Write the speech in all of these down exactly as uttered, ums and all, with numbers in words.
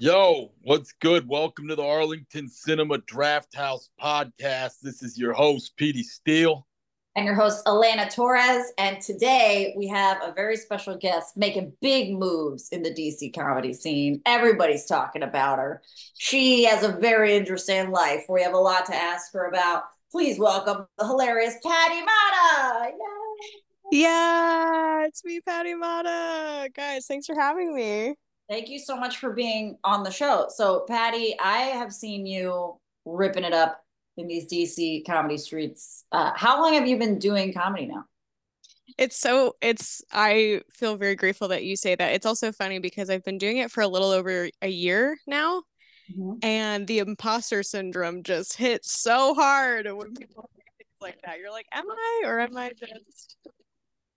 Yo, what's good? Welcome to the Arlington Cinema Drafthouse podcast. This is your host, Petey Steele. And your host, Elena Torres. And today we have a very special guest making big moves in the D C comedy scene. Everybody's talking about her. She has a very interesting life. We have a lot to ask her about. Please welcome the hilarious Patty Mata. Yay. Yeah, it's me, Patty Mata. Guys, thanks for having me. Thank you so much for being on the show. So, Patty, I have seen you ripping it up in these D C comedy streets. Uh, how long have you been doing comedy now? It's so, it's, I feel very grateful that you say that. It's also funny because I've been doing it for a little over a year now. Mm-hmm. And the imposter syndrome just hits so hard when people say things like that. You're like, am I, or am I just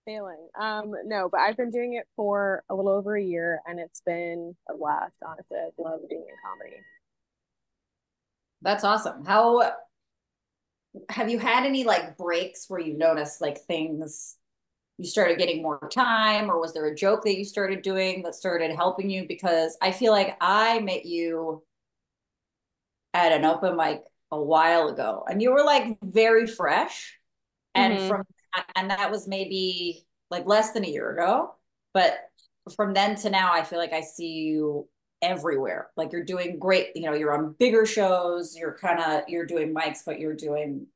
failing? Um, no, but I've been doing it for a little over a year and it's been a blast, honestly. I love doing comedy. That's awesome. How have you had any like breaks where you noticed like things, you started getting more time, or was there a joke that you started doing that started helping you? Because I feel like I met you at an open mic a while ago and you were like very fresh. And mm-hmm. from that, and that was maybe like less than a year ago, but from then to now, I feel like I see you everywhere. Like you're doing great, you know, you're on bigger shows, you're kind of, you're doing mics, but you're doing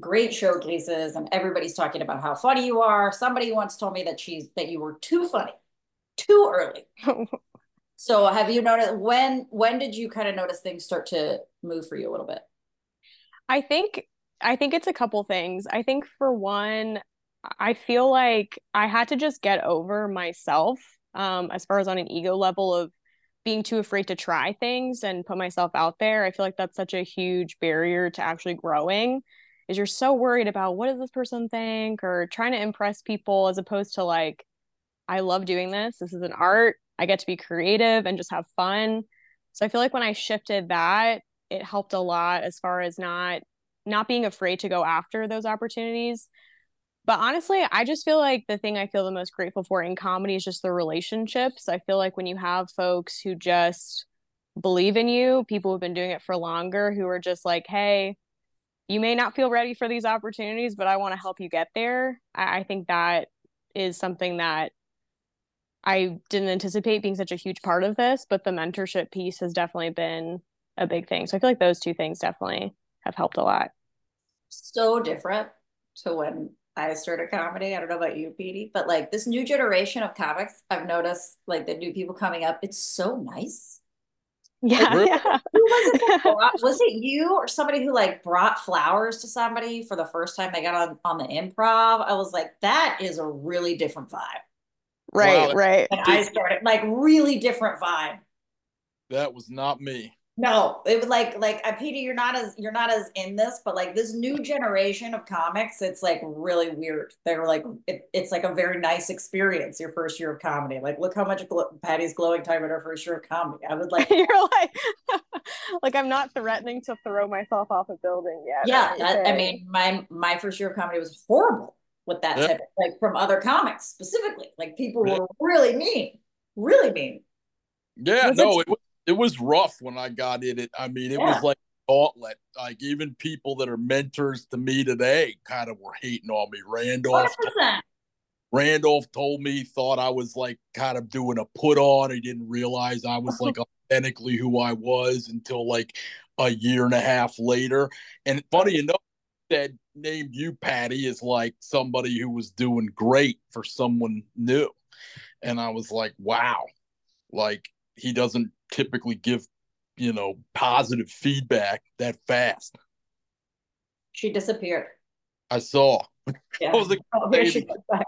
great showcases and everybody's talking about how funny you are. Somebody once told me that she's, that you were too funny, too early. So have you noticed, when, when did you kind of notice things start to move for you a little bit? I think, I think it's a couple things. I think for one, I feel like I had to just get over myself um, as far as on an ego level of being too afraid to try things and put myself out there. I feel like that's such a huge barrier to actually growing, is you're so worried about what does this person think, or trying to impress people, as opposed to like, I love doing this. This is an art. I get to be creative and just have fun. So I feel like when I shifted that, it helped a lot as far as not, not being afraid to go after those opportunities. But honestly, I just feel like the thing I feel the most grateful for in comedy is just the relationships. I feel like when you have folks who just believe in you, people who've been doing it for longer, who are just like, hey, you may not feel ready for these opportunities, but I want to help you get there. I, I think that is something that I didn't anticipate being such a huge part of this, but the mentorship piece has definitely been a big thing. So I feel like those two things definitely have helped a lot. So different to when I started comedy. I don't know about you, Petey, but like this new generation of comics, I've noticed like the new people coming up, it's so nice. Yeah. Like, yeah. Who was it that brought, was it you or somebody who like brought flowers to somebody for the first time they got on, on the improv? I was like, that is a really different vibe. Right, wow. Right. And I started like really different vibe. That was not me. No, it was like, like, Petey, you're not as, you're not as in this, but like this new generation of comics, it's like really weird. They're like, it, it's like a very nice experience, your first year of comedy. Like, look how much gl- Patty's glowing time in her first year of comedy. I would like, you're like, like, I'm not threatening to throw myself off a building yet. Yeah. That, I mean, my, my first year of comedy was horrible with that yeah. type of, like from other comics specifically, like people yeah. were really mean, really mean. Yeah, was no, it, it was. It was rough when I got in it. I mean, it yeah. was like a gauntlet. Like even people that are mentors to me today kind of were hating on me. Randolph, told, Randolph told me, thought I was like kind of doing a put on. He didn't realize I was like authentically who I was until like a year and a half later. And funny enough, that named you, Patty, is like somebody who was doing great for someone new. And I was like, wow, like he doesn't typically give, you know, positive feedback that fast. She disappeared. I saw. Yeah. I was like, oh, there she goes back.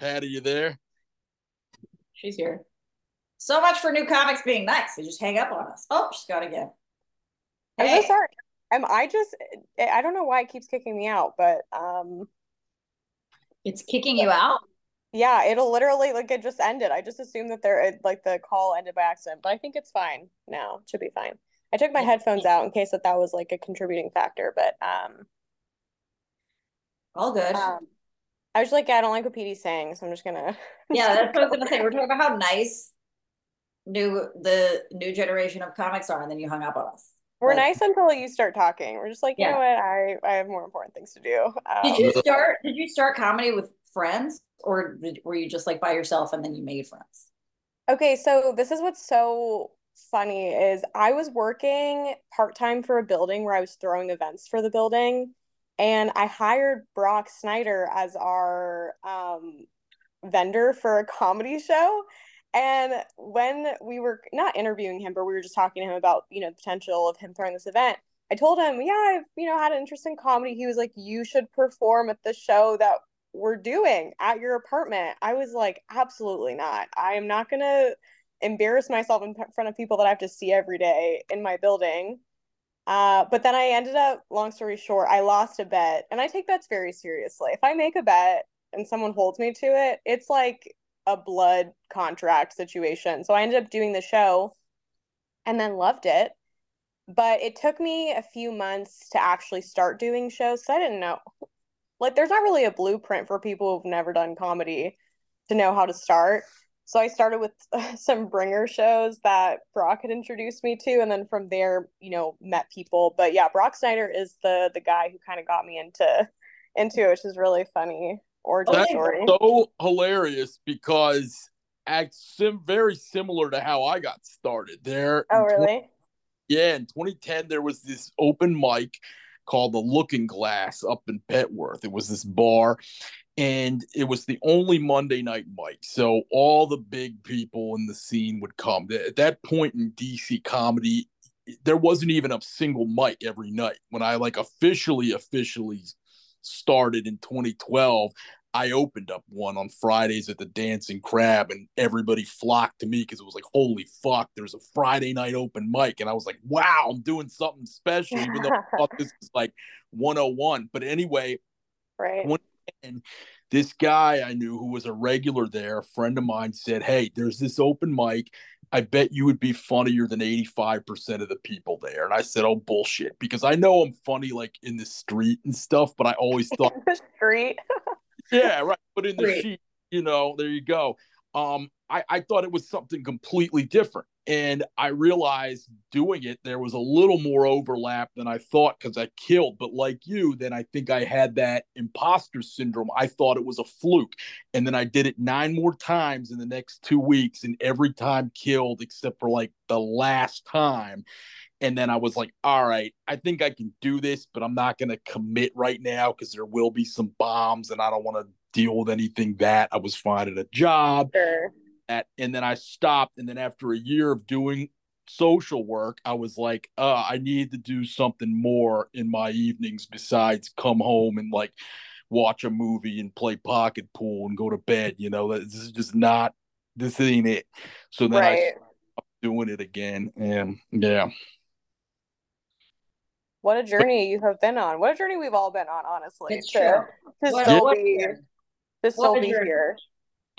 Patty, you there? She's here. So much for new comics being nice. They just hang up on us. Oh, she's gone again. Hey. I'm so sorry. Am I just, I don't know why it keeps kicking me out, but um it's kicking you out? Yeah, it'll literally, like, it just ended. I just assumed that there, like, the call ended by accident, but I think it's fine now. It should be fine. I took my headphones out in case that that was, like, a contributing factor, but, um. All good. Um, I was like, I don't like what Petey's saying, so I'm just gonna. Yeah, that's what I was gonna say. We're talking about how nice new the new generation of comics are, and then you hung up on us. We're like, nice until you start talking. We're just like, you yeah. know what? I I have more important things to do. Um, did you start? Did you start comedy with friends, or did, were you just like by yourself and then you made friends? Okay, so this is what's so funny is I was working part time for a building where I was throwing events for the building. And I hired Brock Snyder as our um, vendor for a comedy show. And when we were not interviewing him, but we were just talking to him about, you know, the potential of him throwing this event, I told him, yeah, I've, you know, had an interest in comedy. He was like, you should perform at the show that we're doing at your apartment. I was like, absolutely not. I am not going to embarrass myself in front of people that I have to see every day in my building. Uh, but then I ended up, long story short, I lost a bet. And I take bets very seriously. If I make a bet and someone holds me to it, it's like a blood contract situation. So I ended up doing the show and then loved it. But it took me a few months to actually start doing shows. So I didn't know. Like, there's not really a blueprint for people who've never done comedy to know how to start. So I started with some bringer shows that Brock had introduced me to. And then from there, you know, met people. But yeah, Brock Snyder is the the guy who kind of got me into, into it, which is really funny. Origin That's story. So hilarious because it's sim- very similar to how I got started there. Oh, really? twenty- yeah. In twenty ten, there was this open mic called The Looking Glass up in Petworth. It was this bar. And it was the only Monday night mic. So all the big people in the scene would come. At that point in D C comedy, there wasn't even a single mic every night. When I like officially, officially started in twenty twelve, I opened up one on Fridays at the Dancing Crab and everybody flocked to me because it was like, holy fuck, there's a Friday night open mic. And I was like, wow, I'm doing something special, even though I thought this was like one oh one. But anyway, right. When- And this guy I knew who was a regular there, a friend of mine, said, hey, there's this open mic. I bet you would be funnier than eighty-five percent of the people there. And I said, oh, bullshit, because I know I'm funny like in the street and stuff, but I always thought in the street. Yeah, right. But in the sheet, you know, there you go. Um, I, I thought it was something completely different. And I realized doing it, there was a little more overlap than I thought because I killed. But like you, then I think I had that imposter syndrome. I thought it was a fluke. And then I did it nine more times in the next two weeks and every time killed except for like the last time. And then I was like, all right, I think I can do this, but I'm not going to commit right now because there will be some bombs and I don't want to deal with anything that I was finding a job. Sure. At, and then I stopped. And then after a year of doing social work, I was like, uh, I need to do something more in my evenings besides come home and like watch a movie and play pocket pool and go to bed. You know, this is just not, this ain't it. So then right. I stopped doing it again. And yeah. What a journey you have been on. What a journey we've all been on, honestly. It's true. To, to what, still what, be, to still be here.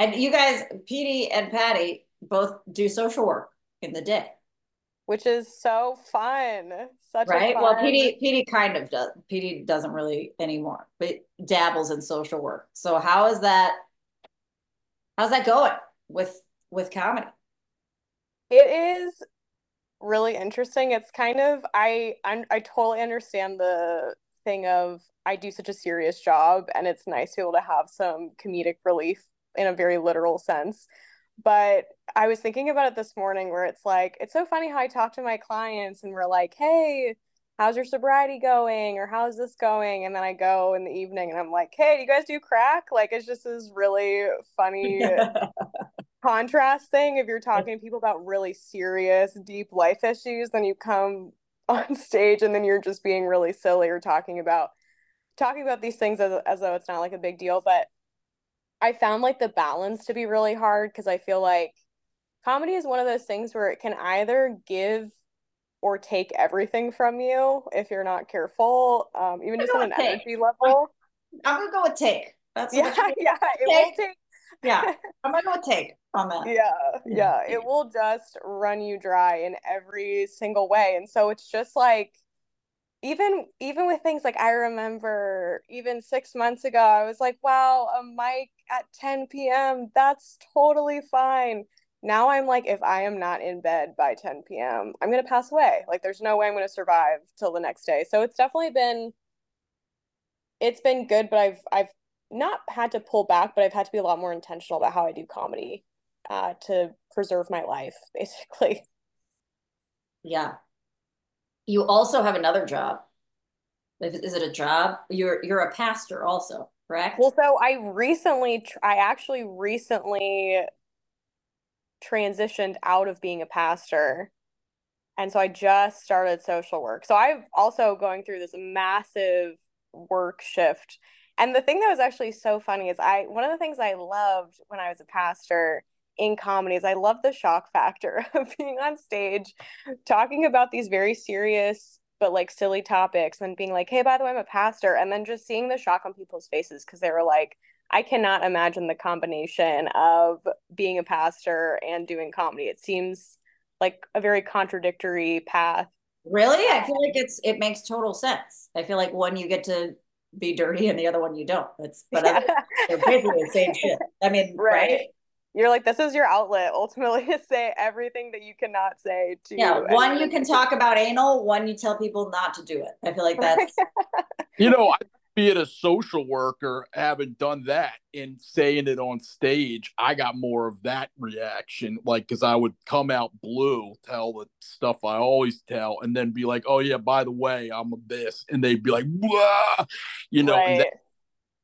And you guys, Petey and Patty, both do social work in the day, which is so fun. Such right? A fun... Well, Petey, Petey kind of does. Petey doesn't really anymore, but dabbles in social work. So how is that? How's that going with with comedy? It is really interesting. It's kind of I I'm, I totally understand the thing of I do such a serious job, and it's nice to be able to have some comedic relief. In a very literal sense. But I was thinking about it this morning where it's like, it's so funny how I talk to my clients and we're like, hey, how's your sobriety going? Or how's this going? And then I go in the evening and I'm like, hey, do you guys do crack? Like, it's just this really funny contrast thing. If you're talking to people about really serious, deep life issues, then you come on stage and then you're just being really silly or talking about, talking about these things as, as though it's not like a big deal. But I found like the balance to be really hard because I feel like comedy is one of those things where it can either give or take everything from you if you're not careful, um, even just on an take. Energy level. I'm gonna go with take. That's yeah, yeah. It will take. Yeah, I'm gonna go with take on that. Yeah, yeah. It will just run you dry in every single way, and so it's just like even even with things like, I remember even six months ago, I was like, wow, a mic at ten p.m. that's totally fine. Now I'm like, if I am not in bed by ten p.m., I'm going to pass away. Like, there's no way I'm going to survive till the next day. So it's definitely been, it's been good, but I've, I've not had to pull back, but I've had to be a lot more intentional about how I do comedy uh, to preserve my life, basically. Yeah. You also have another job. Is it a job? You're, you're a pastor also, correct? Well, so I recently, I actually recently... transitioned out of being a pastor, and so I just started social work. So I'm also going through this massive work shift, and the thing that was actually so funny is I one of the things I loved when I was a pastor in comedy is I loved the shock factor of being on stage talking about these very serious but like silly topics and being like, hey, by the way, I'm a pastor, and then just seeing the shock on people's faces because they were like, I cannot imagine the combination of being a pastor and doing comedy. It seems like a very contradictory path. Really? I feel like it's it makes total sense. I feel like one you get to be dirty and the other one you don't. That's but yeah. I, they're basically the same shit. I mean, right. right? You're like, this is your outlet ultimately to say everything that you cannot say to Yeah, one anyone. You can talk about anal, one you tell people not to do it. I feel like that's you know, I being a social worker, having done that and saying it on stage, I got more of that reaction, like, because I would come out blue, tell the stuff I always tell, and then be like, oh yeah, by the way, I'm this, and they'd be like, wah! You know, right. And that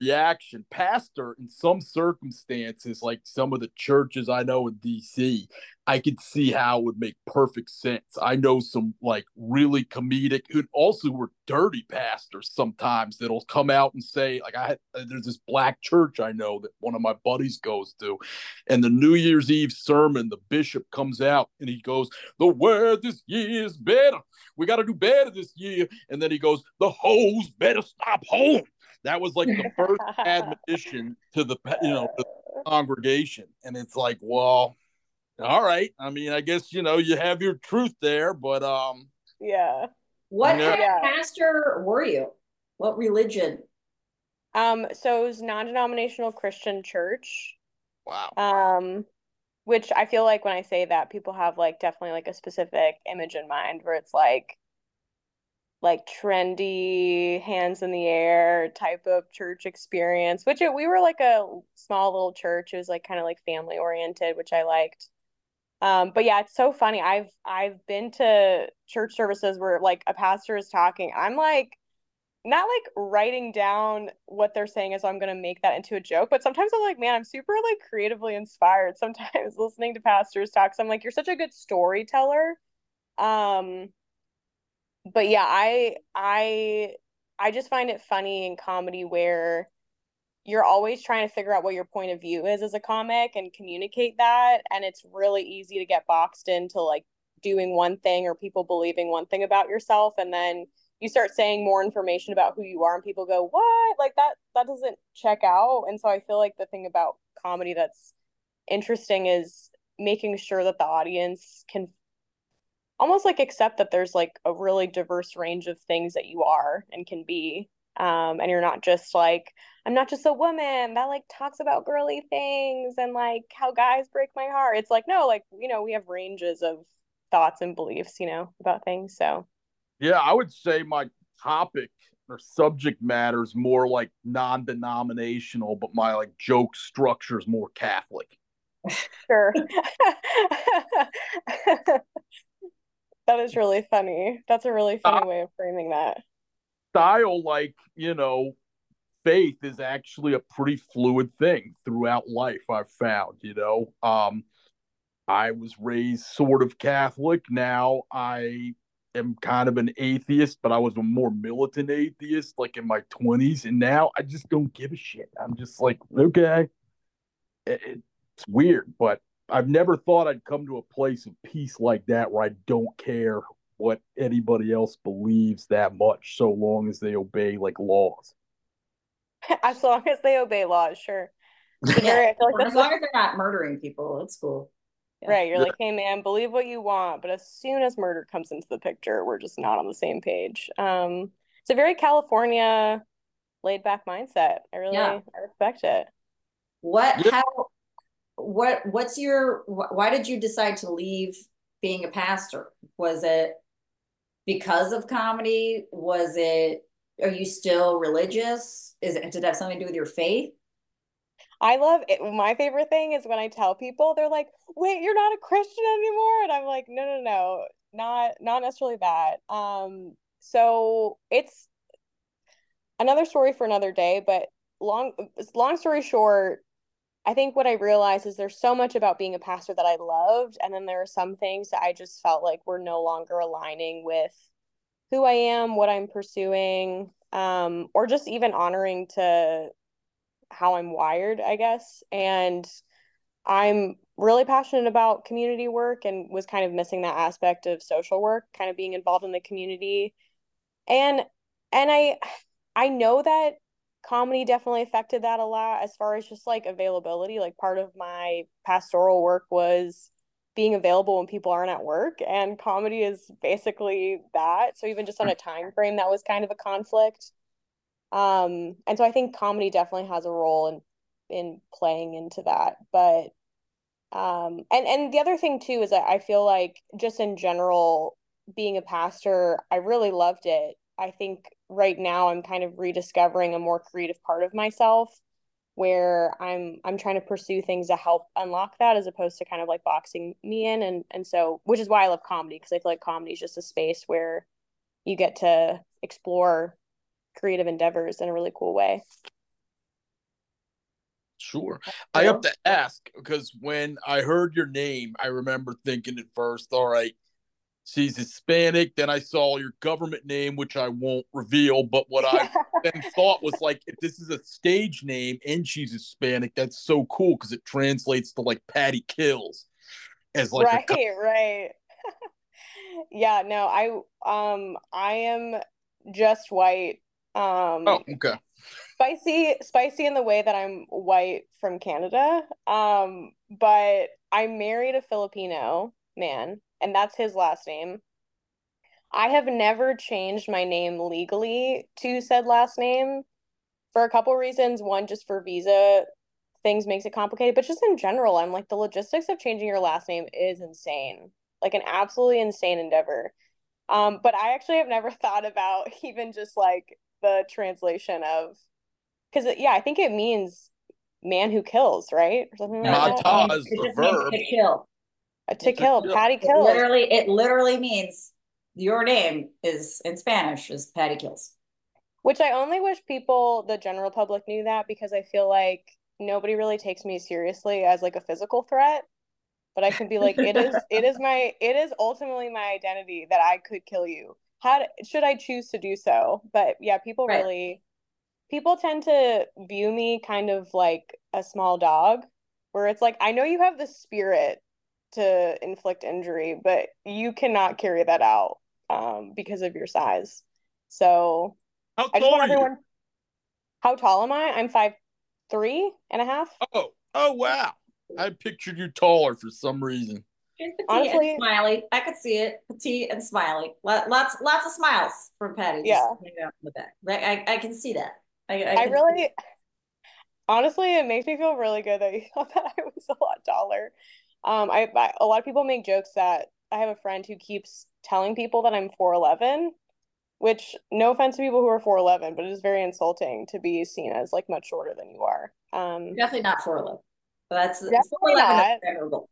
reaction. Pastor, in some circumstances, like some of the churches I know in D C, I could see how it would make perfect sense. I know some like really comedic who also were dirty pastors sometimes that'll come out and say, like, I there's this black church I know that one of my buddies goes to, and the New Year's Eve sermon, the bishop comes out and he goes, the word this year is better. We got to do better this year. And then he goes, the hoes better stop home. That was like the first admonition to the, you know, the congregation. And it's like, well, all right. I mean, I guess, you know, you have your truth there, but um, yeah. What kind of pastor were you? What religion? Um, so it was non-denominational Christian church. Wow. Um, which I feel like when I say that, people have like definitely like a specific image in mind where it's like, like trendy, hands in the air type of church experience, which it, we were like a small little church. It was like kind of like family oriented, which I liked. Um, but yeah, it's so funny. I've I've been to church services where like a pastor is talking. I'm like, not like writing down what they're saying as I'm going to make that into a joke. But sometimes I'm like, man, I'm super like creatively inspired sometimes listening to pastors talk. So I'm like, you're such a good storyteller. Um, But yeah, I I I just find it funny in comedy where you're always trying to figure out what your point of view is as a comic and communicate that. And it's really easy to get boxed into like doing one thing or people believing one thing about yourself. And then you start saying more information about who you are and people go, what? Like that, that doesn't check out. And so I feel like the thing about comedy that's interesting is making sure that the audience can almost like accept that there's like a really diverse range of things that you are and can be. Um, and you're not just like, I'm not just a woman that like talks about girly things and like how guys break my heart. It's like, no, like, you know, we have ranges of thoughts and beliefs, you know, about things. So, yeah, I would say my topic or subject matter is more like non-denominational, but my like joke structure is more Catholic. Sure. That is really funny. That's a really funny uh, way of framing that. Style, like, you know, faith is actually a pretty fluid thing throughout life, I've found, you know. Um, I was raised sort of Catholic. Now I am kind of an atheist, but I was a more militant atheist, like in my twenties. And now I just don't give a shit. I'm just like, okay. It, it's weird, but I've never thought I'd come to a place of peace like that where I don't care what anybody else believes that much, so long as they obey, like, laws. As long as they obey laws, sure. Yeah. I feel like as long like... as they're not murdering people, it's cool. Yeah. Right. You're yeah. like, hey, man, believe what you want. But as soon as murder comes into the picture, we're just not on the same page. Um, it's a very California laid back mindset. I really yeah. I respect it. What, yeah. how, what, what's your, why did you decide to leave being a pastor? Was it because of comedy? Was it, are you still religious? Is it, did it have something to do with your faith? I love it. My favorite thing is when I tell people, they're like, wait, you're not a Christian anymore? And I'm like, no, no, no, not, not necessarily that. Um, so it's another story for another day, but long, long story short, I think what I realized is there's so much about being a pastor that I loved. And then there are some things that I just felt like were no longer aligning with who I am, what I'm pursuing, um, or just even honoring to how I'm wired, I guess. And I'm really passionate about community work and was kind of missing that aspect of social work, kind of being involved in the community. And, and I, I know that comedy definitely affected that a lot as far as just like availability. Like part of my pastoral work was being available when people aren't at work, and comedy is basically that. So even just on a time frame, that was kind of a conflict. Um, and so I think comedy definitely has a role in, in playing into that. But, um, and, and the other thing too, is that I feel like just in general, being a pastor, I really loved it. I think right now I'm kind of rediscovering a more creative part of myself where I'm, I'm trying to pursue things to help unlock that as opposed to kind of like boxing me in. And, and so, which is why I love comedy. 'Cause I feel like comedy is just a space where you get to explore creative endeavors in a really cool way. Sure. I have to ask, because when I heard your name, I remember thinking at first, all right, she's Hispanic. Then I saw your government name, which I won't reveal. But what I then thought was like, if this is a stage name and she's Hispanic, that's so cool because it translates to like Patty Kills as like right, a right. yeah. No, I um I am just white. Um, oh, okay. Spicy, spicy in the way that I'm white from Canada. Um, but I married a Filipino man. And that's his last name. I have never changed my name legally to said last name for a couple reasons. One, just for visa things makes it complicated, but just in general, I'm like, the logistics of changing your last name is insane, like an absolutely insane endeavor. Um, but I actually have never thought about even just like the translation of, because yeah, I think it means man who kills, right? Or something like that. Mata is the verb. To kill. To kill, Patty kills. It literally, it literally means your name is in Spanish is Patty Kills. Which I only wish people, the general public, knew that, because I feel like nobody really takes me seriously as like a physical threat. But I can be like, it is, it is my, it is ultimately my identity that I could kill you. How do, should I choose to do so? But yeah, people right. really, people tend to view me kind of like a small dog, where it's like, I know you have the spirit to inflict injury, but you cannot carry that out um because of your size. So how I just want everyone, how tall am I? I'm five three and a half. Oh, oh wow. I pictured you taller for some reason. Honestly, and smiley. I could see it. Petite and smiley. Lots lots of smiles from Patty. Yeah. Out the back. Like I, I can see that. I, I, I really honestly it makes me feel really good that you thought that I was a lot taller. Um, I, I a lot of people make jokes that I have a friend who keeps telling people that I'm four eleven, which no offense to people who are four eleven, but it is very insulting to be seen as like much shorter than you are. Um, definitely not four eleven. That's definitely not. Memorable.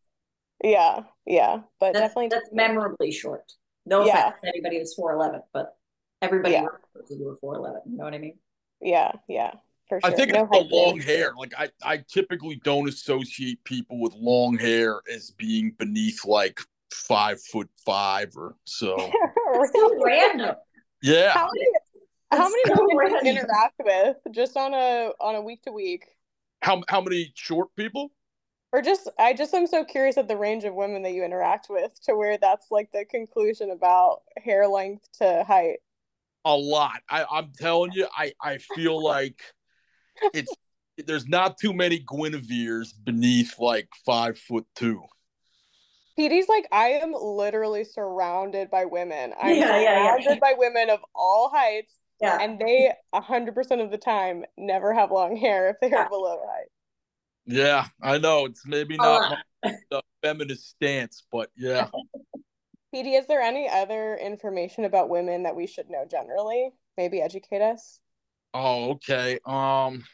Yeah, yeah, but that's, definitely that's memorably short. No yeah. offense to anybody who's four eleven, but everybody yeah. who were four eleven. You know what I mean? Yeah, yeah. Sure. I think no it's the long hair. Like I, I typically don't associate people with long hair as being beneath like five foot five or so. It's so random. Yeah. How many, how many so people random. do you interact with just on a on a week to week? How how many short people? Or just I just am so curious at the range of women that you interact with to where that's like the conclusion about hair length to height. A lot. I, I'm telling you, I, I feel like it's there's not too many Guinevere's beneath like five foot two. Petey's like, I am literally surrounded by women. I'm yeah, surrounded yeah, yeah. by women of all heights. Yeah. And they one hundred percent of the time never have long hair if they are yeah. below height. Yeah, I know. It's maybe not my, the feminist stance, but yeah. Petey, is there any other information about women that we should know generally? Maybe educate us? Oh, okay. Um,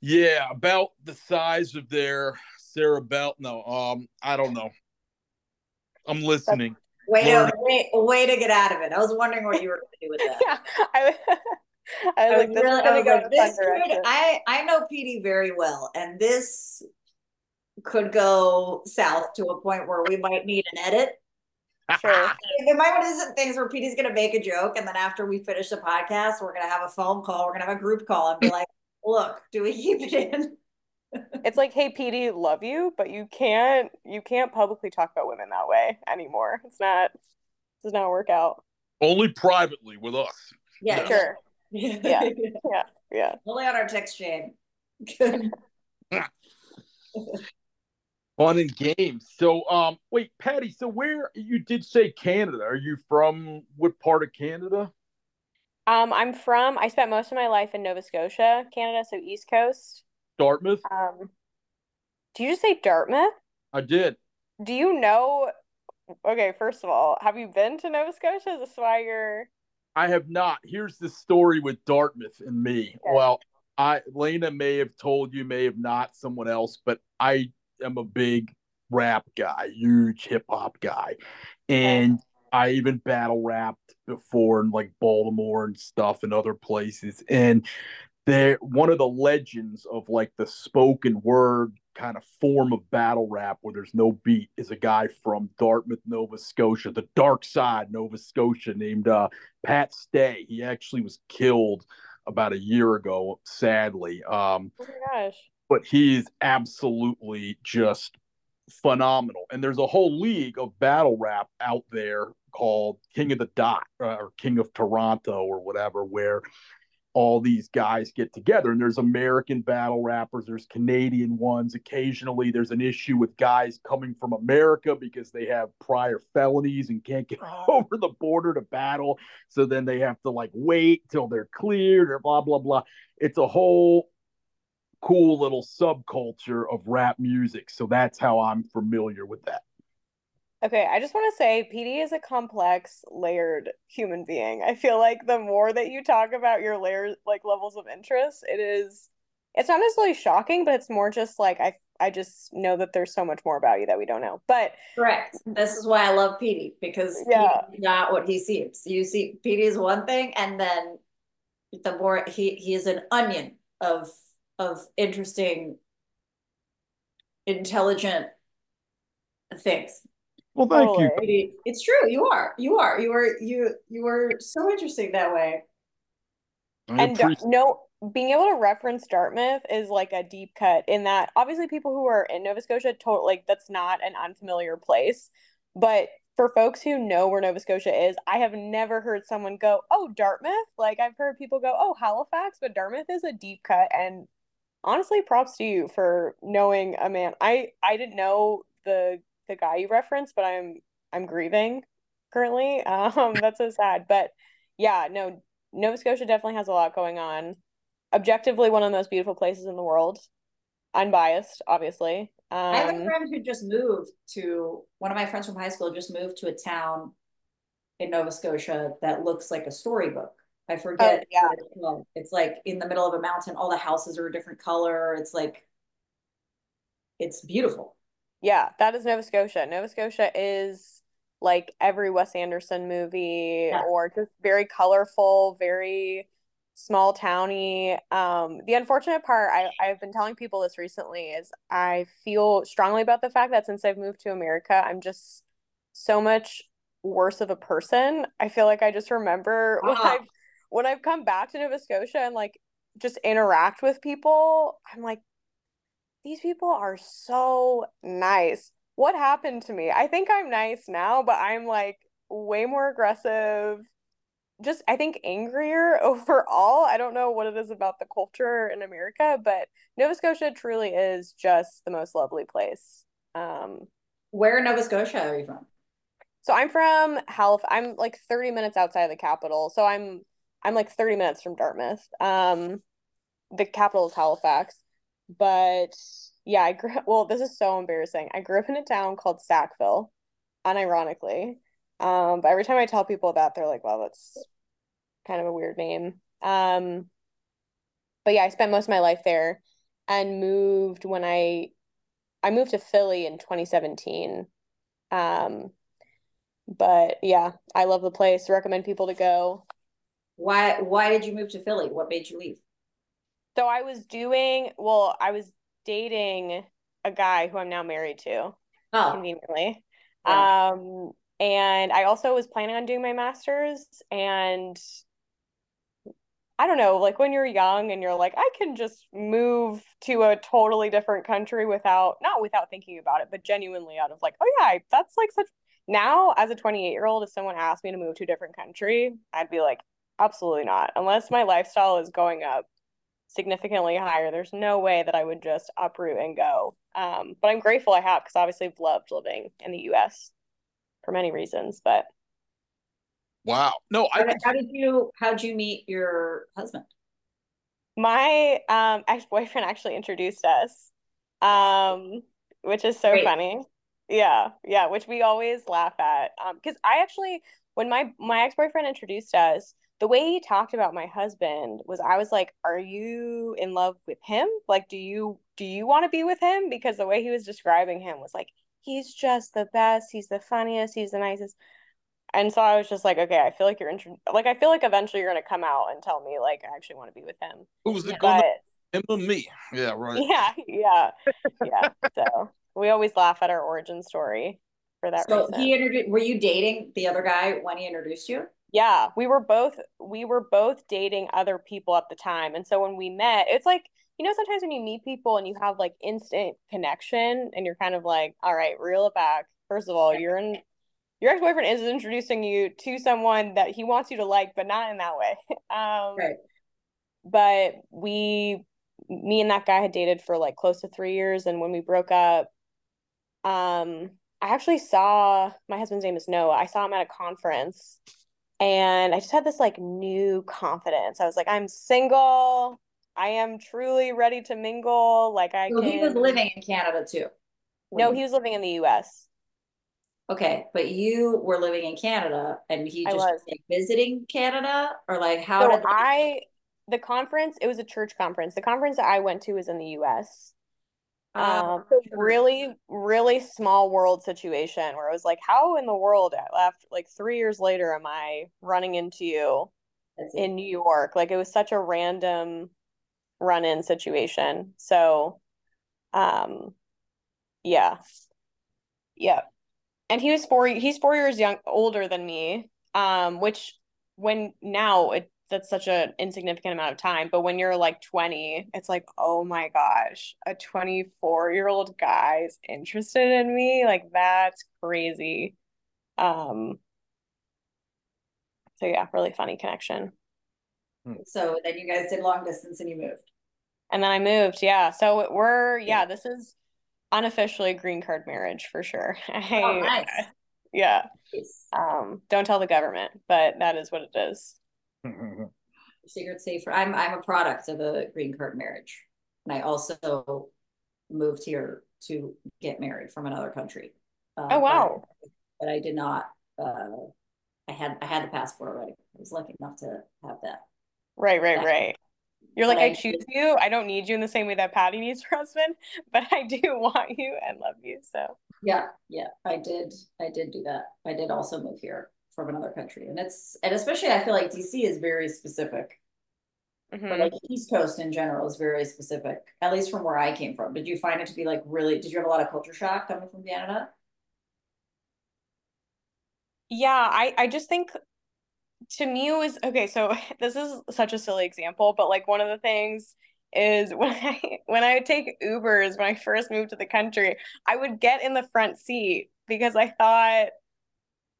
yeah, about the size of their cerebellum. No, um, I don't know. I'm listening. Way to, way, way to get out of it. I was wondering what you were going to do with that. yeah, I, I was I like, was this really, I, was go like, this could, I, I know Petey very well, and this could go south to a point where we might need an edit. Sure. There might be some things where Petey's going to make a joke, and then after we finish the podcast, we're going to have a phone call. We're going to have a group call and be like, look, do we keep it in? It's like, hey, Petey, love you, but you can't you can't publicly talk about women that way anymore. It's not it does not work out. Only privately with us. Yeah, yes. Sure. Yeah. yeah, yeah, yeah. Only on our text chain. On in games. So, um, wait, Patty. So, where you did say Canada? Are you from what part of Canada? Um, I'm from. I spent most of my life in Nova Scotia, Canada, so East Coast. Dartmouth? Um, did you just say Dartmouth? I did. Do you know? Okay, first of all, have you been to Nova Scotia? Is this why you're... I have not. Here's the story with Dartmouth and me. Okay. Well, I Lena may have told you, may have not, someone else, but I am a big rap guy, huge hip hop guy, and okay. I even battle rapped before in like Baltimore and stuff and other places, and. They're one of the legends of like the spoken word kind of form of battle rap where there's no beat is a guy from Dartmouth, Nova Scotia, the dark side, Nova Scotia, named uh, Pat Stay. He actually was killed about a year ago, sadly. Um, oh my gosh. But he is absolutely just phenomenal. And there's a whole league of battle rap out there called King of the Dot uh, or King of Toronto or whatever, where all these guys get together, and there's American battle rappers, there's Canadian ones. Occasionally there's an issue with guys coming from America because they have prior felonies and can't get over the border to battle. So then they have to like wait till they're cleared or blah, blah, blah. It's a whole cool little subculture of rap music. So that's how I'm familiar with that. Okay, I just want to say Petey is a complex, layered human being. I feel like the more that you talk about your layers, like levels of interest, it is, it's not necessarily shocking, but it's more just like, I I just know that there's so much more about you that we don't know. But correct. This is why I love Petey, because yeah. he's not what he seems. You see, Petey is one thing, and then the more, he, he is an onion of of interesting, intelligent things. Well, thank oh, you. Petey. It's true. You are. You are. You were. You. You were so interesting that way. I and appreciate- no, being able to reference Dartmouth is like a deep cut in that. Obviously, people who are in Nova Scotia, totally, like that's not an unfamiliar place. But for folks who know where Nova Scotia is, I have never heard someone go, "Oh, Dartmouth." Like I've heard people go, "Oh, Halifax," but Dartmouth is a deep cut. And honestly, props to you for knowing a man. I I didn't know the. the guy you referenced, but I'm I'm grieving currently. Um, that's so sad. But yeah, no, Nova Scotia definitely has a lot going on. Objectively, one of the most beautiful places in the world. Unbiased, obviously. Um, I have a friend who just moved to, one of my friends from high school just moved to a town in Nova Scotia that looks like a storybook. I forget. Oh, yeah. It's like, it's like in the middle of a mountain. All the houses are a different color. It's like, it's beautiful. Yeah, that is Nova Scotia. Nova Scotia is like every Wes Anderson movie yeah. or just very colorful, very small towny. Um, the unfortunate part, I, I've been telling people this recently, is I feel strongly about the fact that since I've moved to America, I'm just so much worse of a person. I feel like I just remember wow. when, I've, when I've come back to Nova Scotia and like just interact with people, I'm like, these people are so nice. What happened to me? I think I'm nice now, but I'm like way more aggressive. Just, I think angrier overall. I don't know what it is about the culture in America, but Nova Scotia truly is just the most lovely place. Um, Where in Nova Scotia are you from? So I'm from Halifax. I'm like thirty minutes outside of the capital. So I'm I'm like thirty minutes from Dartmouth. Um, the capital is Halifax. But yeah, I grew up, well, this is so embarrassing. I grew up in a town called Sackville, unironically. Um, but every time I tell people that, they're like, well, that's kind of a weird name. Um, but yeah, I spent most of my life there and moved when I, I moved to Philly in twenty seventeen. Um, but yeah, I love the place. Recommend people to go. Why, why did you move to Philly? What made you leave? So I was doing, well, I was dating a guy who I'm now married to, oh. conveniently. Yeah. Um, and I also was planning on doing my master's, and I don't know, like when you're young and you're like, I can just move to a totally different country without, not without thinking about it, but genuinely out of like, oh yeah, that's like such, now as a twenty-eight year old, if someone asked me to move to a different country, I'd be like, absolutely not. Unless my lifestyle is going up significantly higher, there's no way that I would just uproot and go. Um, but I'm grateful I have, because obviously I've loved living in the U S for many reasons, but. Wow. No, I how did you how'd you meet your husband? My um ex-boyfriend actually introduced us. Um, which is so Great. funny. Yeah, yeah, which we always laugh at. Um, because I actually when my, my ex-boyfriend introduced us, the way he talked about my husband was I was like, are you in love with him? Like, do you do you want to be with him? Because the way he was describing him was like, he's just the best, he's the funniest, he's the nicest. And so I was just like, okay, I feel like you're intro- like I feel like eventually you're gonna come out and tell me like I actually want to be with him. Who was the but, him or me? Yeah, right. Yeah, yeah, yeah. So we always laugh at our origin story for that so reason. So he introduced. Were you dating the other guy when he introduced you? Yeah, we were both. We were both dating other people at the time, and so when we met, it's like, you know, sometimes when you meet people and you have like instant connection, and you're kind of like, all right, reel it back. First of all, you're in. Your ex-boyfriend is introducing you to someone that he wants you to like, but not in that way. Um, right. But we, me and that guy had dated for like close to three years. And when we broke up, um, I actually saw, my husband's name is Noah. I saw him at a conference and I just had this like new confidence. I was like, I'm single. I am truly ready to mingle. Like I so can. He was living in Canada too. No, he was living in the U S. Okay, but you were living in Canada, and he just was like, visiting Canada, or like how so did they- I? The conference, it was a church conference. The conference that I went to was in the U S. Uh, um, so really, really small world situation where it was like, how in the world after like three years later am I running into you in New York? Like it was such a random run-in situation. So, um, yeah, yeah. And he was four, he's four years young, older than me, um, which when now it, that's such an insignificant amount of time. But when you're like twenty, it's like, oh my gosh, a twenty-four year old guy's interested in me. Like that's crazy. Um, so yeah, really funny connection. So then you guys did long distance and you moved. And then I moved. Yeah. So we're, yeah, this is unofficially green card marriage for sure. I, oh, nice. Yeah. Nice. Um, don't tell the government, but that is what it is. Secret safe. I'm I'm a product of a green card marriage. And I also moved here to get married from another country. Uh, oh wow. But, but I did not uh, I had I had the passport already. I was lucky enough to have that. Right, right, that. right. You're like, I, I choose you. I don't need you in the same way that Patty needs her husband, but I do want you and love you. So yeah, yeah, I did. I did do that. I did also move here from another country, and it's and especially I feel like D C is very specific. Mm-hmm. But like East Coast in general is very specific. At least from where I came from. Did you find it to be like really? Did you have a lot of culture shock coming from Canada? Yeah, I I just think. To me it was okay, so this is such a silly example, but like one of the things is when I when I would take Ubers when I first moved to the country, I would get in the front seat because I thought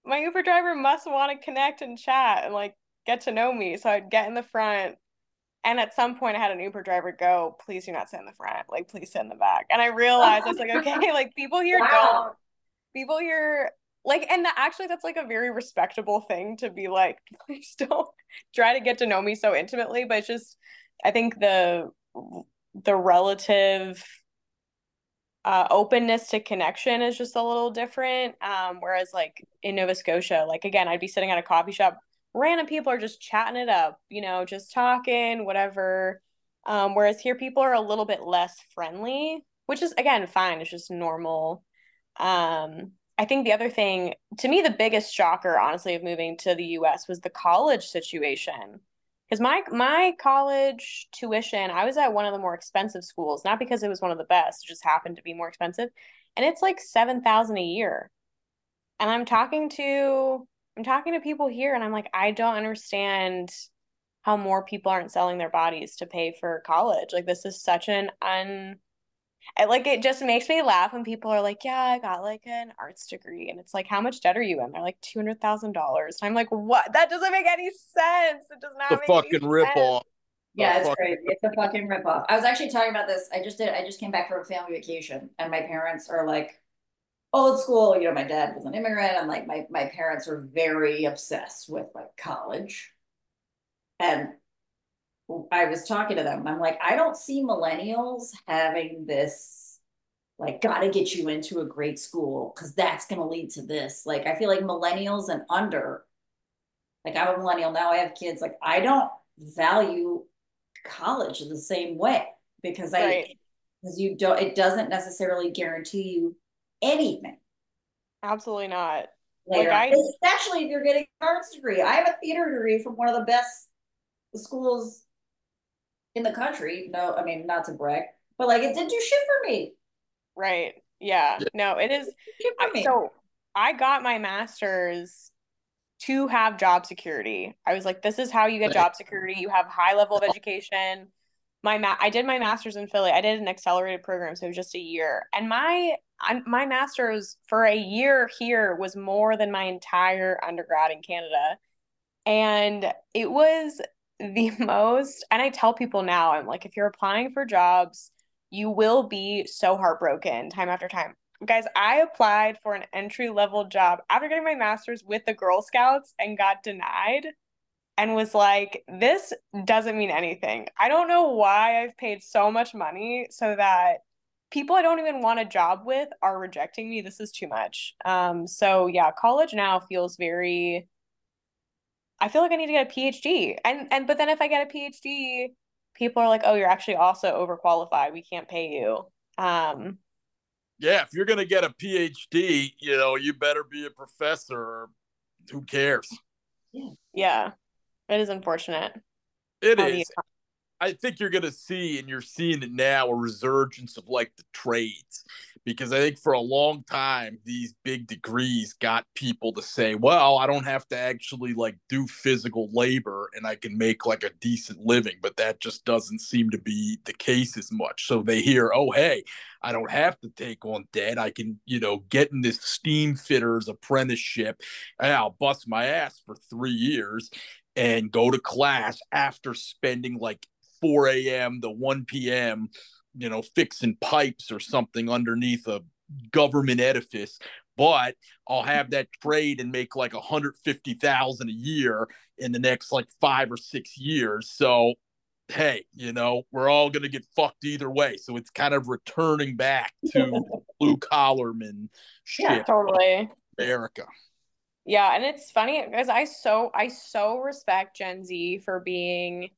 my Uber driver must want to connect and chat and like get to know me. So I'd get in the front, and at some point I had an Uber driver go, please do not sit in the front, like please sit in the back. And I realized I was like, okay, like people here wow. don't people here, like, and that, actually that's like a very respectable thing to be like, please don't try to get to know me so intimately. But it's just, I think the the relative uh, openness to connection is just a little different. Um, whereas like in Nova Scotia, like again, I'd be sitting at a coffee shop, random people are just chatting it up, you know, just talking, whatever. Um, whereas here people are a little bit less friendly, which is again, fine. It's just normal. Um, I think the other thing, to me, the biggest shocker, honestly, of moving to the U S was the college situation. Because my my college tuition, I was at one of the more expensive schools, not because it was one of the best, it just happened to be more expensive. And it's like seven thousand dollars a year. And I'm talking to I'm talking to people here, and I'm like, I don't understand how more people aren't selling their bodies to pay for college. Like, this is such an un... I, like, it just makes me laugh when people are like, yeah, I got like an arts degree. And it's like, how much debt are you in? They're like two hundred thousand dollars. I'm like, what? That doesn't make any sense. It does not the make any sense. The fucking ripoff. Yeah, it's crazy. It's a fucking ripoff. I was actually talking about this. I just did, I just came back from a family vacation, and my parents are like old school. You know, my dad was an immigrant. I'm like, my, my parents are very obsessed with like college. And I was talking to them, and I'm like, I don't see millennials having this, like, gotta get you into a great school because that's going to lead to this. Like, I feel like millennials and under, like, I'm a millennial now, I have kids, like, I don't value college the same way because right. I, because you don't, it doesn't necessarily guarantee you anything. Absolutely not. Later. Like, I, especially if you're getting an arts degree. I have a theater degree from one of the best schools in the country. No, I mean, not to brag, but like, it did do shit for me. Right. Yeah. No, it is. It I, so I got my master's to have job security. I was like, this is how you get job security. You have high level of education. My ma- I did my master's in Philly. I did an accelerated program, so it was just a year. And my I, my master's for a year here was more than my entire undergrad in Canada. And it was the most, and I tell people now, I'm like, if you're applying for jobs, you will be so heartbroken time after time. Guys, I applied for an entry-level job after getting my master's with the Girl Scouts and got denied and was like, this doesn't mean anything. I don't know why I've paid so much money so that people I don't even want a job with are rejecting me. This is too much. Um, so yeah, college now feels very, I feel like I need to get a PhD. And, and, but then if I get a PhD, people are like, oh, you're actually also overqualified. We can't pay you. Um, yeah. If you're going to get a PhD, you know, you better be a professor. Or who cares? Yeah. Yeah. It is unfortunate. It is. I think you're going to see, and you're seeing it now, a resurgence of like the trades, because I think for a long time, these big degrees got people to say, well, I don't have to actually like do physical labor and I can make like a decent living, but that just doesn't seem to be the case as much. So they hear, oh, hey, I don't have to take on debt. I can, you know, get in this steam fitter's apprenticeship and I'll bust my ass for three years and go to class after spending like four a.m. to one p.m., you know, fixing pipes or something underneath a government edifice, but I'll have that trade and make like one hundred fifty thousand dollars a year in the next like five or six years. So, hey, you know, we're all going to get fucked either way. So it's kind of returning back to blue collarman shit. Yeah, totally. America. Yeah. And it's funny because I so, I so respect Gen Z for being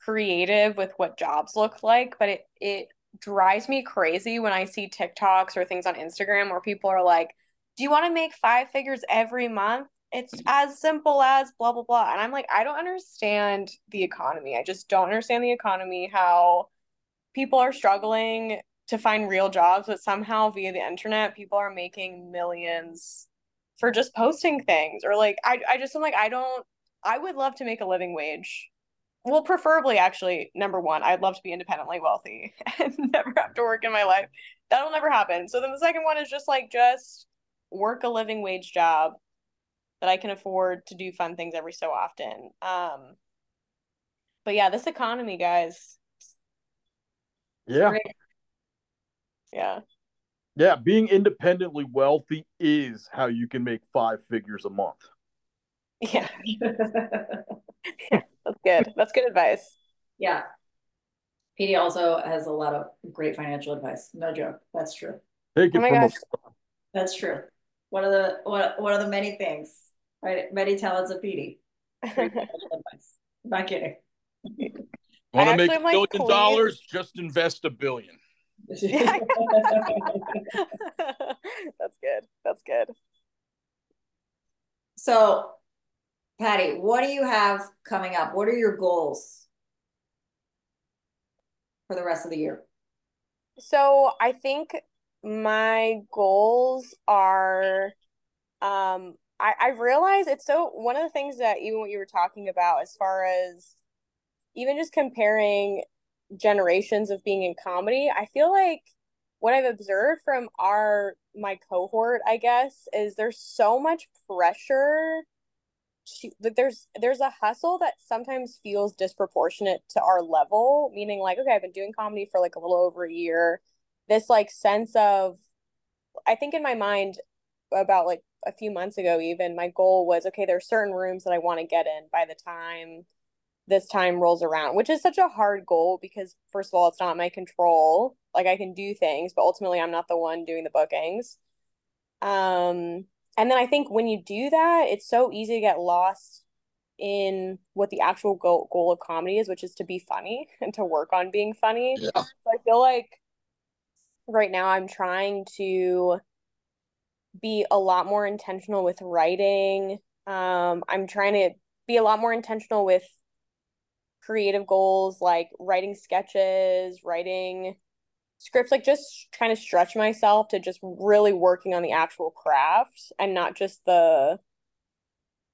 creative with what jobs look like, but it, it drives me crazy when I see TikToks or things on Instagram where people are like, do you want to make five figures every month? It's as simple as blah, blah, blah. And I'm like, I don't understand the economy. I just don't understand the economy, how people are struggling to find real jobs, but somehow via the internet, people are making millions for just posting things. Or like, I, I just am like, I don't, I would love to make a living wage. Well, preferably, actually, number one, I'd love to be independently wealthy and never have to work in my life. That'll never happen. So then the second one is just like, just work a living wage job that I can afford to do fun things every so often. Um, but yeah, this economy, guys. Yeah. Great. Yeah. Yeah, being independently wealthy is how you can make five figures a month. Yeah. Yeah, that's good. That's good advice. Yeah. Petey also has a lot of great financial advice. No joke. That's true. Take it oh my from gosh. A... That's true. One of the one, one of the many things, right? Many talents of Petey. Not kidding. Want to make a billion like, dollars? Just invest a billion. Yeah. That's good. That's good. So, Patty, what do you have coming up? What are your goals for the rest of the year? So, I think my goals are, um, I, I realize it's so, one of the things that even what you were talking about as far as even just comparing generations of being in comedy, I feel like what I've observed from our, my cohort, I guess, is there's so much pressure to, like there's, there's a hustle that sometimes feels disproportionate to our level, meaning like, okay, I've been doing comedy for like a little over a year. This like sense of, I think in my mind about like a few months ago, even my goal was, okay, there are certain rooms that I want to get in by the time this time rolls around, which is such a hard goal because first of all, it's not my control. Like I can do things, but ultimately I'm not the one doing the bookings. Um, and then I think when you do that, it's so easy to get lost in what the actual goal, goal of comedy is, which is to be funny and to work on being funny. Yeah. So I feel like right now I'm trying to be a lot more intentional with writing. Um, I'm trying to be a lot more intentional with creative goals, like writing sketches, writing scripts, like just trying to stretch myself to just really working on the actual craft and not just the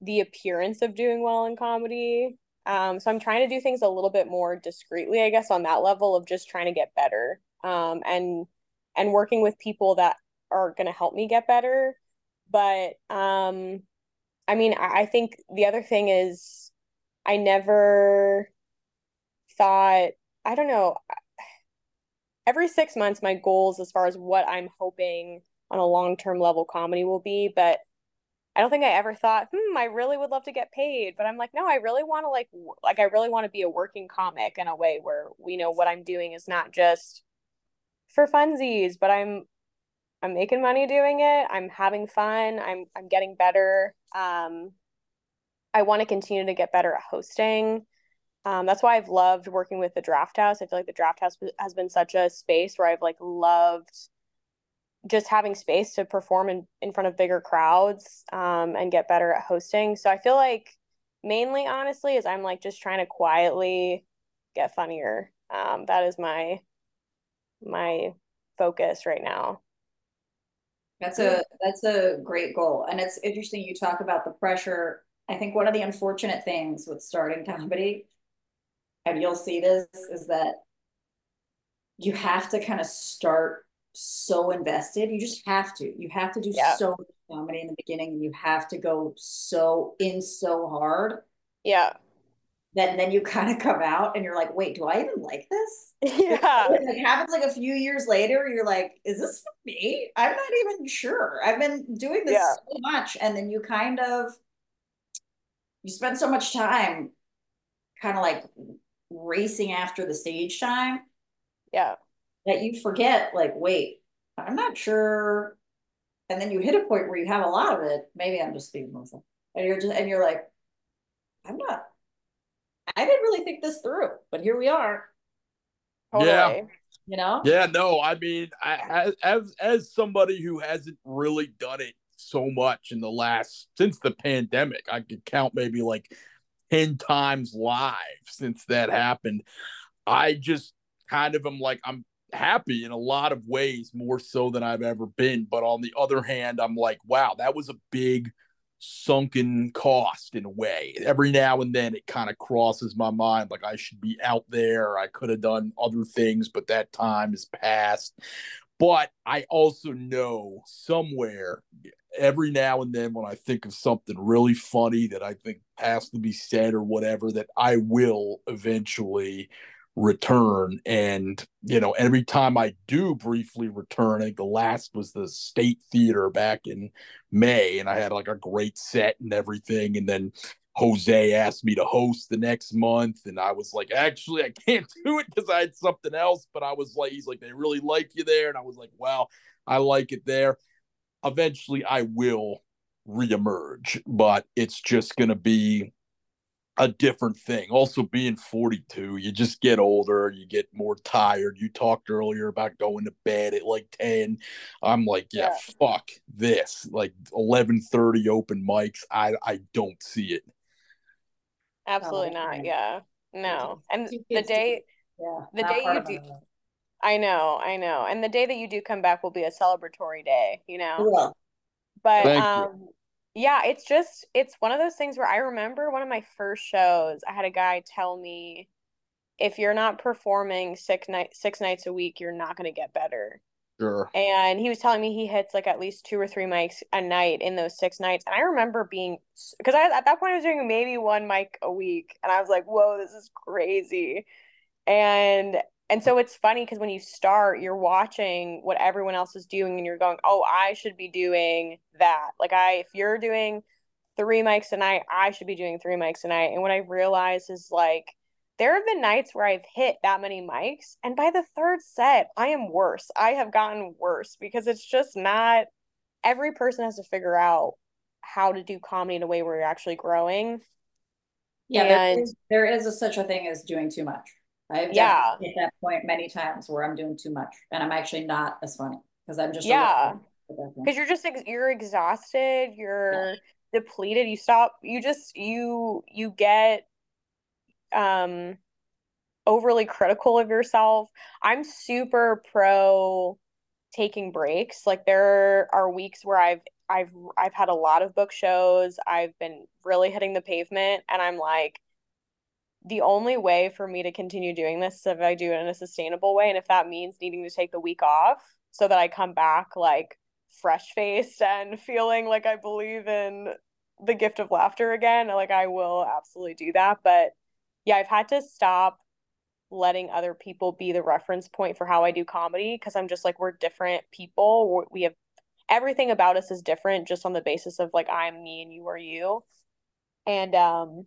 the appearance of doing well in comedy. Um, so I'm trying to do things a little bit more discreetly, I guess, on that level of just trying to get better um, and and working with people that are going to help me get better. But um, I mean, I, I think the other thing is I never thought, I don't know, every six months, my goals as far as what I'm hoping on a long-term level comedy will be, but I don't think I ever thought, hmm, I really would love to get paid. But I'm like, no, I really want to like, like I really want to be a working comic in a way where we know what I'm doing is not just for funsies, but I'm, I'm making money doing it. I'm having fun. I'm, I'm getting better. Um, I want to continue to get better at hosting. Um, that's why I've loved working with the Drafthouse. I feel like the Drafthouse has been such a space where I've like loved just having space to perform in, in front of bigger crowds um, and get better at hosting. So I feel like mainly, honestly, is I'm like just trying to quietly get funnier. Um, that is my my focus right now. That's a that's a great goal, and it's interesting you talk about the pressure. I think one of the unfortunate things with starting comedy, and you'll see this, is that you have to kind of start so invested. You just have to. You have to do yeah. so much comedy in the beginning, and you have to go so in so hard. Yeah. Then, then you kind of come out and you're like, wait, do I even like this? Yeah. It, it happens like a few years later. You're like, is this for me? I'm not even sure. I've been doing this yeah. so much. And then you kind of, you spend so much time kind of like racing after the stage time. Yeah. That you forget, like, wait, I'm not sure. And then you hit a point where you have a lot of it. Maybe I'm just being myself. And you're just, and you're like, I'm not, I didn't really think this through, but here we are. Totally. Yeah. You know? Yeah, no, I mean, I, as, as somebody who hasn't really done it so much in the last, since the pandemic, I could count maybe like ten times live since that happened. I just kind of am like, I'm happy in a lot of ways, more so than I've ever been. But on the other hand, I'm like, wow, that was a big sunken cost in a way. Every now and then it kind of crosses my mind, like I should be out there. I could have done other things, but that time is past. But I also know somewhere every now and then when I think of something really funny that I think has to be said or whatever, that I will eventually return. And, you know, every time I do briefly return, I think the last was the State Theater back in May, and I had like a great set and everything. And then Jose asked me to host the next month, and I was like, actually, I can't do it because I had something else. But I was like, he's like, they really like you there. And I was like, well, I like it there. Eventually I will reemerge, but it's just going to be a different thing. Also, being forty-two, you just get older, you get more tired. You talked earlier about going to bed at like ten. I'm like, yeah, yeah. fuck this. Like eleven thirty open mics. I, I don't see it. Absolutely oh, not. Yeah, no. And the day, yeah, the day you do, I know, I know. And the day that you do come back will be a celebratory day, you know. Yeah. But Thank um, you. yeah, it's just it's one of those things where I remember one of my first shows. I had a guy tell me, if you're not performing six night six nights a week, you're not going to get better. Sure. And he was telling me he hits like at least two or three mics a night in those six nights. And I remember being, because I at that point I was doing maybe one mic a week, and I was like, "Whoa, this is crazy." And and so it's funny because when you start, you're watching what everyone else is doing, and you're going, "Oh, I should be doing that." Like I, if you're doing three mics a night, I should be doing three mics a night. And what I realized is like, there have been nights where I've hit that many mics, and by the third set, I am worse. I have gotten worse because it's just not, every person has to figure out how to do comedy in a way where you're actually growing. Yeah, and, there is, there is a, such a thing as doing too much. I've yeah. hit that point many times where I'm doing too much, and I'm actually not as funny because I'm just yeah, because you're just you're exhausted, you're yeah. depleted. You stop. You just you you get. um overly critical of yourself. I'm super pro taking breaks. Like there are weeks where I've I've I've had a lot of book shows. I've been really hitting the pavement, and I'm like, the only way for me to continue doing this is if I do it in a sustainable way, and if that means needing to take the week off so that I come back like fresh-faced and feeling like I believe in the gift of laughter again, like I will absolutely do that. But yeah, I've had to stop letting other people be the reference point for how I do comedy, because I'm just like, we're different people. We're, we have everything about us is different just on the basis of like, I'm me and you are you. And um,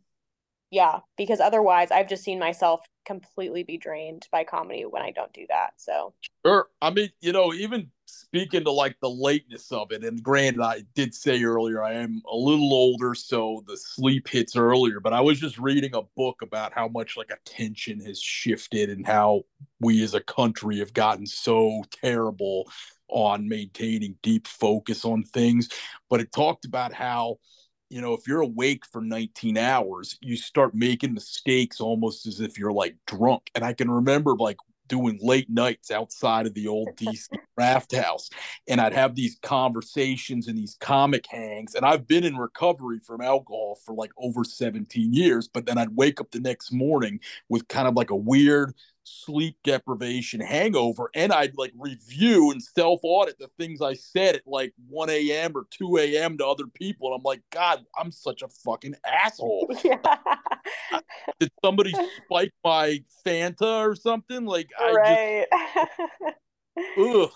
yeah, because otherwise I've just seen myself completely be drained by comedy when I don't do that. So sure. I mean, you know, even speaking to like the lateness of it, and granted, I did say earlier, I am a little older, so the sleep hits earlier, but I was just reading a book about how much like attention has shifted and how we as a country have gotten so terrible on maintaining deep focus on things. But it talked about how, you know, if you're awake for nineteen hours, you start making mistakes almost as if you're like drunk. And I can remember like doing late nights outside of the old D C draft house, and I'd have these conversations and these comic hangs. And I've been in recovery from alcohol for like over seventeen years, but then I'd wake up the next morning with kind of like a weird sleep deprivation hangover, and I'd like review and self-audit the things I said at like one a.m. or two a.m. to other people, and I'm like, God, I'm such a fucking asshole. Yeah. Did somebody spike my Fanta or something? Like, right. I just, ugh.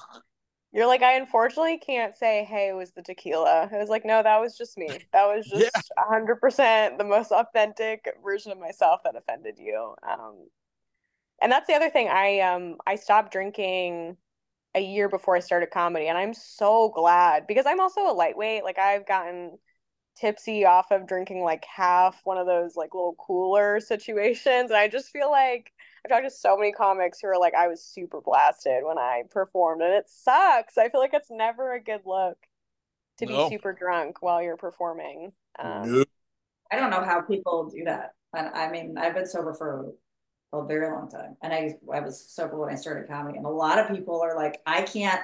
You're like, I unfortunately can't say, hey, it was the tequila. It was like, no, that was just me. That was just yeah. one hundred percent the most authentic version of myself that offended you. Um, And that's the other thing. I um I stopped drinking a year before I started comedy, and I'm so glad, because I'm also a lightweight. Like I've gotten tipsy off of drinking like half one of those like little cooler situations, and I just feel like I've talked to so many comics who are like, I was super blasted when I performed, and it sucks. I feel like it's never a good look to no. be super drunk while you're performing. Um, I don't know how people do that. And I mean, I've been sober for a very long time, and I I was sober when I started comedy, and a lot of people are like, I can't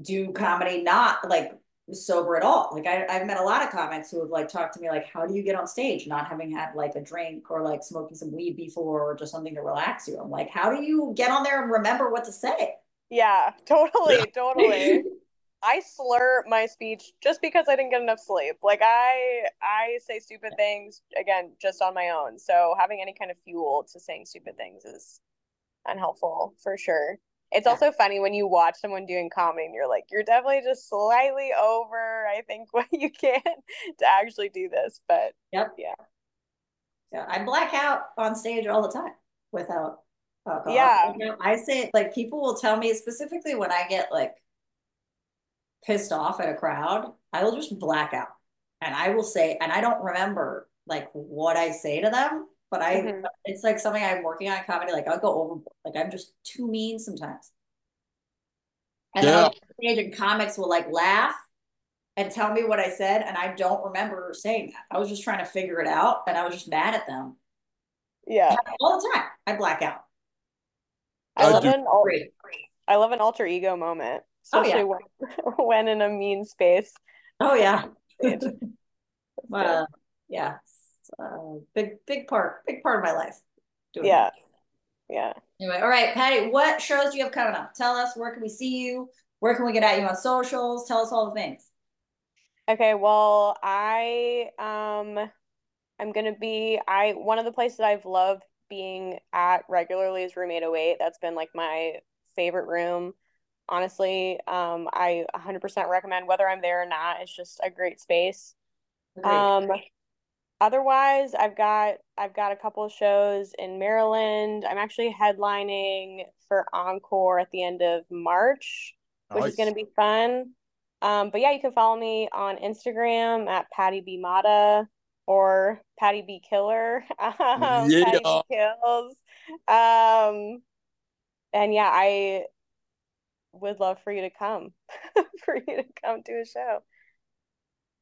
do comedy not like sober at all. Like I, I've met a lot of comics who have like talked to me like, how do you get on stage not having had like a drink or like smoking some weed before or just something to relax you? I'm like, how do you get on there and remember what to say? Yeah, totally, totally. I slur my speech just because I didn't get enough sleep. Like I, I say stupid things again, just on my own. So having any kind of fuel to saying stupid things is unhelpful for sure. It's also funny when you watch someone doing comedy and you're like, you're definitely just slightly over, I think, what you can to actually do this. But yep. yeah. Yeah. I black out on stage all the time without alcohol. Yeah. You know, I say, like, people will tell me specifically when I get like pissed off at a crowd, I will just black out and I will say, and I don't remember like what I say to them, but I, mm-hmm. it's like something I'm working on in comedy. Like I'll go overboard. Like I'm just too mean sometimes. And yeah. then and comics will like laugh and tell me what I said. And I don't remember saying that. I was just trying to figure it out. And I was just mad at them. Yeah. All the time. I black out. I, I love do. an alter, I love an alter ego moment. Especially oh, yeah. when, when in a mean space. Oh, yeah. uh, yeah. Uh, big, big part, big part of my life. Doing yeah. That. Yeah. Anyway. All right, Patty, what shows do you have coming up? Tell us, where can we see you? Where can we get at you on socials? Tell us all the things. Okay. Well, I, um, I'm going to be, I, one of the places I've loved being at regularly is Room eight oh eight. That's been like my favorite room. Honestly, um, I one hundred percent recommend whether I'm there or not. It's just a great space. Great. Um, otherwise, I've got I've got a couple of shows in Maryland. I'm actually headlining for Encore at the end of March, nice. Which is going to be fun. Um, but yeah, you can follow me on Instagram at Patty B Mata or Patty B Killer. um, yeah. Patty B Kills. Um, and yeah, I. would love for you to come for you to come to a show.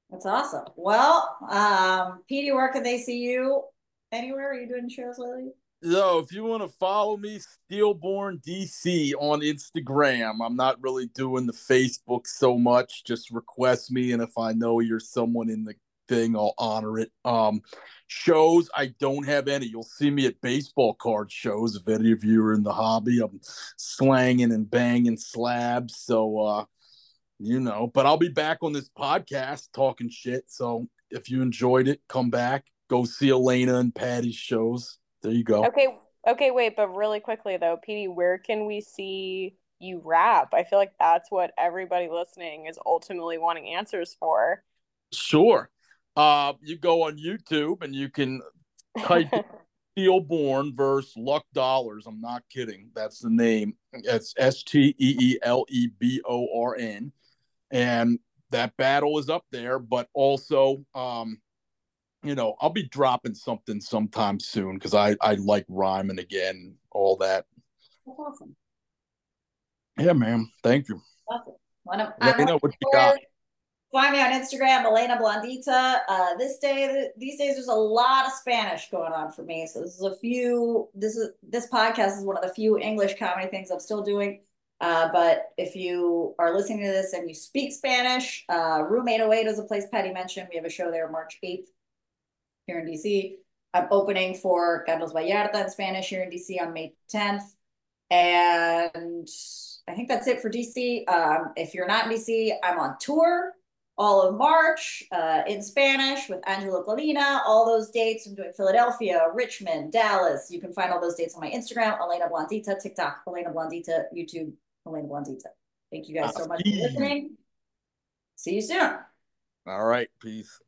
That's awesome. Well, um Petey, where can they see you? Anywhere? Are you doing shows lately? Yo, if you want to follow me, Steelborn D C on Instagram. I'm not really doing the Facebook so much. Just request me, and if I know you're someone in the thing, I'll honor it. Um shows, I don't have any. You'll see me at baseball card shows if any of you are in the hobby. I'm slanging and banging slabs, so uh you know, but I'll be back on this podcast talking shit, so if you enjoyed it, come back, go see Elena and Patty's shows. There you go. Okay, okay, wait, but really quickly though, Petey, where can we see you rap? I feel like that's what everybody listening is ultimately wanting answers for. Sure. Uh, you go on YouTube and you can type Steelborn versus Luck Dollars. I'm not kidding. That's the name. That's S T E E L E B O R N. And that battle is up there. But also, um, you know, I'll be dropping something sometime soon because I, I like rhyming again, all that. That's awesome. Yeah, ma'am. Thank you. Awesome. Well, Let me know what you got. Find me on Instagram, Elena Blondita. Uh, this day, these days, there's a lot of Spanish going on for me. So this is a few. This is this podcast is one of the few English comedy things I'm still doing. Uh, but if you are listening to this and you speak Spanish, uh, Room eight oh eight is a place Patty mentioned. We have a show there March eighth here in D C. I'm opening for Carlos Vallarta in Spanish here in D C on May tenth, and I think that's it for D C. Um, if you're not in D C, I'm on tour. All of March uh, in Spanish with Angelo Colina, all those dates. I'm doing Philadelphia, Richmond, Dallas. You can find all those dates on my Instagram, Elena Blondita, TikTok, Elena Blondita, YouTube, Elena Blondita. Thank you guys so much for listening. See you soon. All right. Peace.